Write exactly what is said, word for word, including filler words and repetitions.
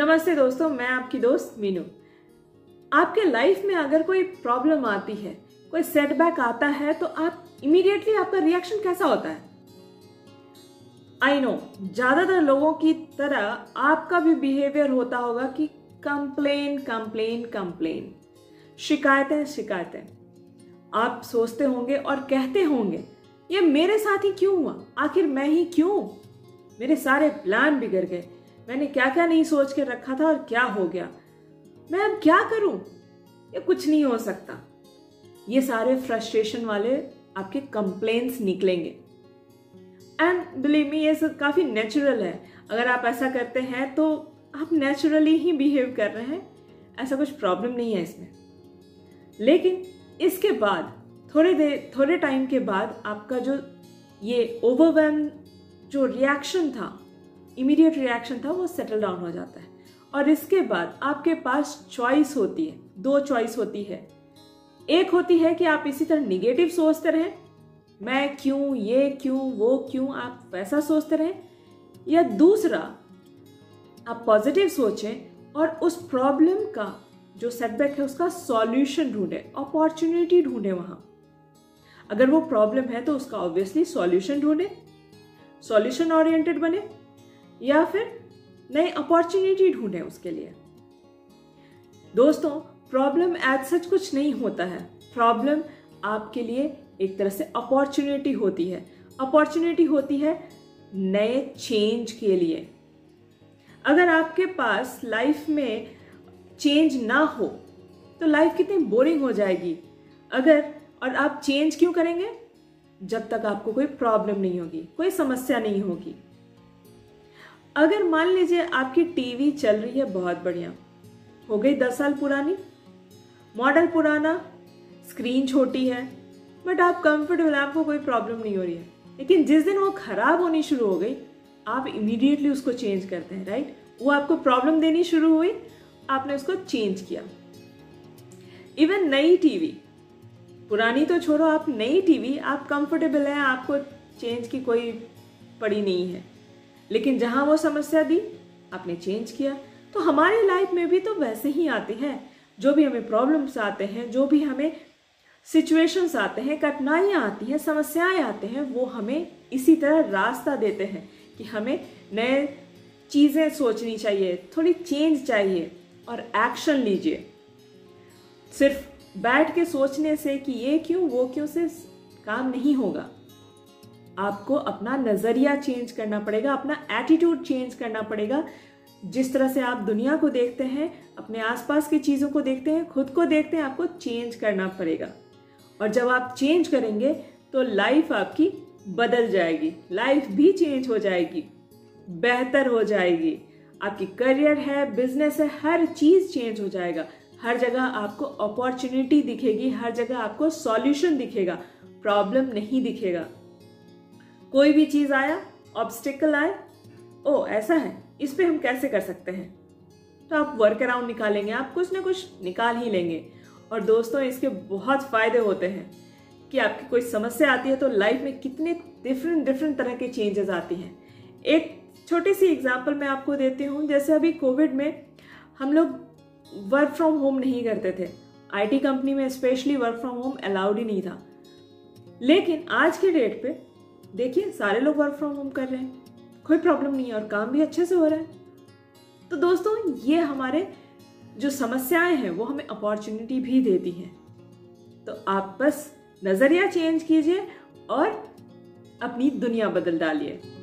नमस्ते दोस्तों, मैं आपकी दोस्त मीनू। आपके लाइफ में अगर कोई प्रॉब्लम आती है, कोई सेटबैक आता है, तो आप इमीडिएटली आपका रिएक्शन कैसा होता है? आई नो ज्यादातर लोगों की तरह आपका भी बिहेवियर होता होगा कि कंप्लेन कंप्लेन कंप्लेन, शिकायतें शिकायतें। आप सोचते होंगे और कहते होंगे, ये मेरे साथ ही क्यों हुआ, आखिर मैं ही क्यों, मेरे सारे प्लान बिगड़ गए, मैंने क्या क्या नहीं सोच के रखा था और क्या हो गया, मैं अब क्या करूं, ये कुछ नहीं हो सकता। ये सारे फ्रस्ट्रेशन वाले आपके कंप्लेंट्स निकलेंगे। एंड बिलीव मी, ये सब काफ़ी नेचुरल है। अगर आप ऐसा करते हैं तो आप नेचुरली ही बिहेव कर रहे हैं, ऐसा कुछ प्रॉब्लम नहीं है इसमें। लेकिन इसके बाद थोड़े देर थोड़े टाइम के बाद आपका जो ये ओवरवेल्म जो रिएक्शन था, इमीडिएट रिएक्शन था, वो सेटल डाउन हो जाता है। और इसके बाद आपके पास चॉइस होती है, दो चॉइस होती है। एक होती है कि आप इसी तरह निगेटिव सोचते रहें, मैं क्यों, ये क्यों, वो क्यों, आप वैसा सोचते रहें। या दूसरा, आप पॉजिटिव सोचें और उस प्रॉब्लम का जो सेटबैक है उसका सॉल्यूशन ढूंढें, अपॉर्चुनिटी ढूंढें। वहाँ अगर वो प्रॉब्लम है तो उसका ऑब्वियसली सॉल्यूशन ढूंढें, सॉल्यूशन ओरिएंटेड बने, या फिर नई अपॉर्चुनिटी ढूंढें उसके लिए। दोस्तों, प्रॉब्लम एज सच कुछ नहीं होता है। प्रॉब्लम आपके लिए एक तरह से अपॉर्चुनिटी होती है, अपॉर्चुनिटी होती है नए चेंज के लिए। अगर आपके पास लाइफ में चेंज ना हो तो लाइफ कितनी बोरिंग हो जाएगी। अगर और आप चेंज क्यों करेंगे, जब तक आपको कोई प्रॉब्लम नहीं होगी, कोई समस्या नहीं होगी। अगर मान लीजिए आपकी टीवी चल रही है बहुत बढ़िया, हो गई दस साल पुरानी, मॉडल पुराना, स्क्रीन छोटी है, बट आप कंफर्टेबल, आपको कोई प्रॉब्लम नहीं हो रही है। लेकिन जिस दिन वो खराब होनी शुरू हो गई, आप इमीडिएटली उसको चेंज करते हैं, राइट? वो आपको प्रॉब्लम देनी शुरू हुई, आपने उसको चेंज किया। इवन नई टीवी, पुरानी तो छोड़ो, आप नई टीवी, आप कंफर्टेबल हैं, आपको चेंज की कोई पड़ी नहीं है, लेकिन जहाँ वो समस्या दी आपने चेंज किया। तो हमारी लाइफ में भी तो वैसे ही आते हैं, जो भी हमें प्रॉब्लम्स आते हैं, जो भी हमें सिचुएशंस आते हैं, कठिनाइयाँ आती हैं, समस्याएं आते हैं, वो हमें इसी तरह रास्ता देते हैं कि हमें नए चीज़ें सोचनी चाहिए, थोड़ी चेंज चाहिए, और एक्शन लीजिए। सिर्फ बैठ के सोचने से कि ये क्यों वो क्यों से काम नहीं होगा। आपको अपना नज़रिया चेंज करना पड़ेगा, अपना एटीट्यूड चेंज करना पड़ेगा। जिस तरह से आप दुनिया को देखते हैं, अपने आसपास की चीज़ों को देखते हैं, खुद को देखते हैं, आपको चेंज करना पड़ेगा। और जब आप चेंज करेंगे तो लाइफ आपकी बदल जाएगी, लाइफ भी चेंज हो जाएगी, बेहतर हो जाएगी। आपकी करियर है, बिजनेस है, हर चीज़ चेंज हो जाएगा। हर जगह आपको अपॉर्चुनिटी दिखेगी, हर जगह आपको सॉल्यूशन दिखेगा, प्रॉब्लम नहीं दिखेगा। कोई भी चीज़ आया, ऑब्स्टिकल आए, ओ ऐसा है, इस पे हम कैसे कर सकते हैं, तो आप वर्क अराउंड निकालेंगे, आप कुछ ना कुछ निकाल ही लेंगे। और दोस्तों, इसके बहुत फ़ायदे होते हैं कि आपकी कोई समस्या आती है तो लाइफ में कितने डिफरेंट डिफरेंट तरह के चेंजेस आती हैं। एक छोटी सी एग्जांपल मैं आपको देती हूँ। जैसे अभी कोविड में हम लोग वर्क फ्रॉम होम नहीं करते थे, आईटी कंपनी में specially work from home allowed ही नहीं था। लेकिन आज के डेट पे देखिए, सारे लोग वर्क फ्रॉम होम कर रहे हैं, कोई प्रॉब्लम नहीं है, और काम भी अच्छे से हो रहा है। तो दोस्तों, ये हमारे जो समस्याएं हैं वो हमें अपॉर्चुनिटी भी देती हैं। तो आप बस नज़रिया चेंज कीजिए और अपनी दुनिया बदल डालिए।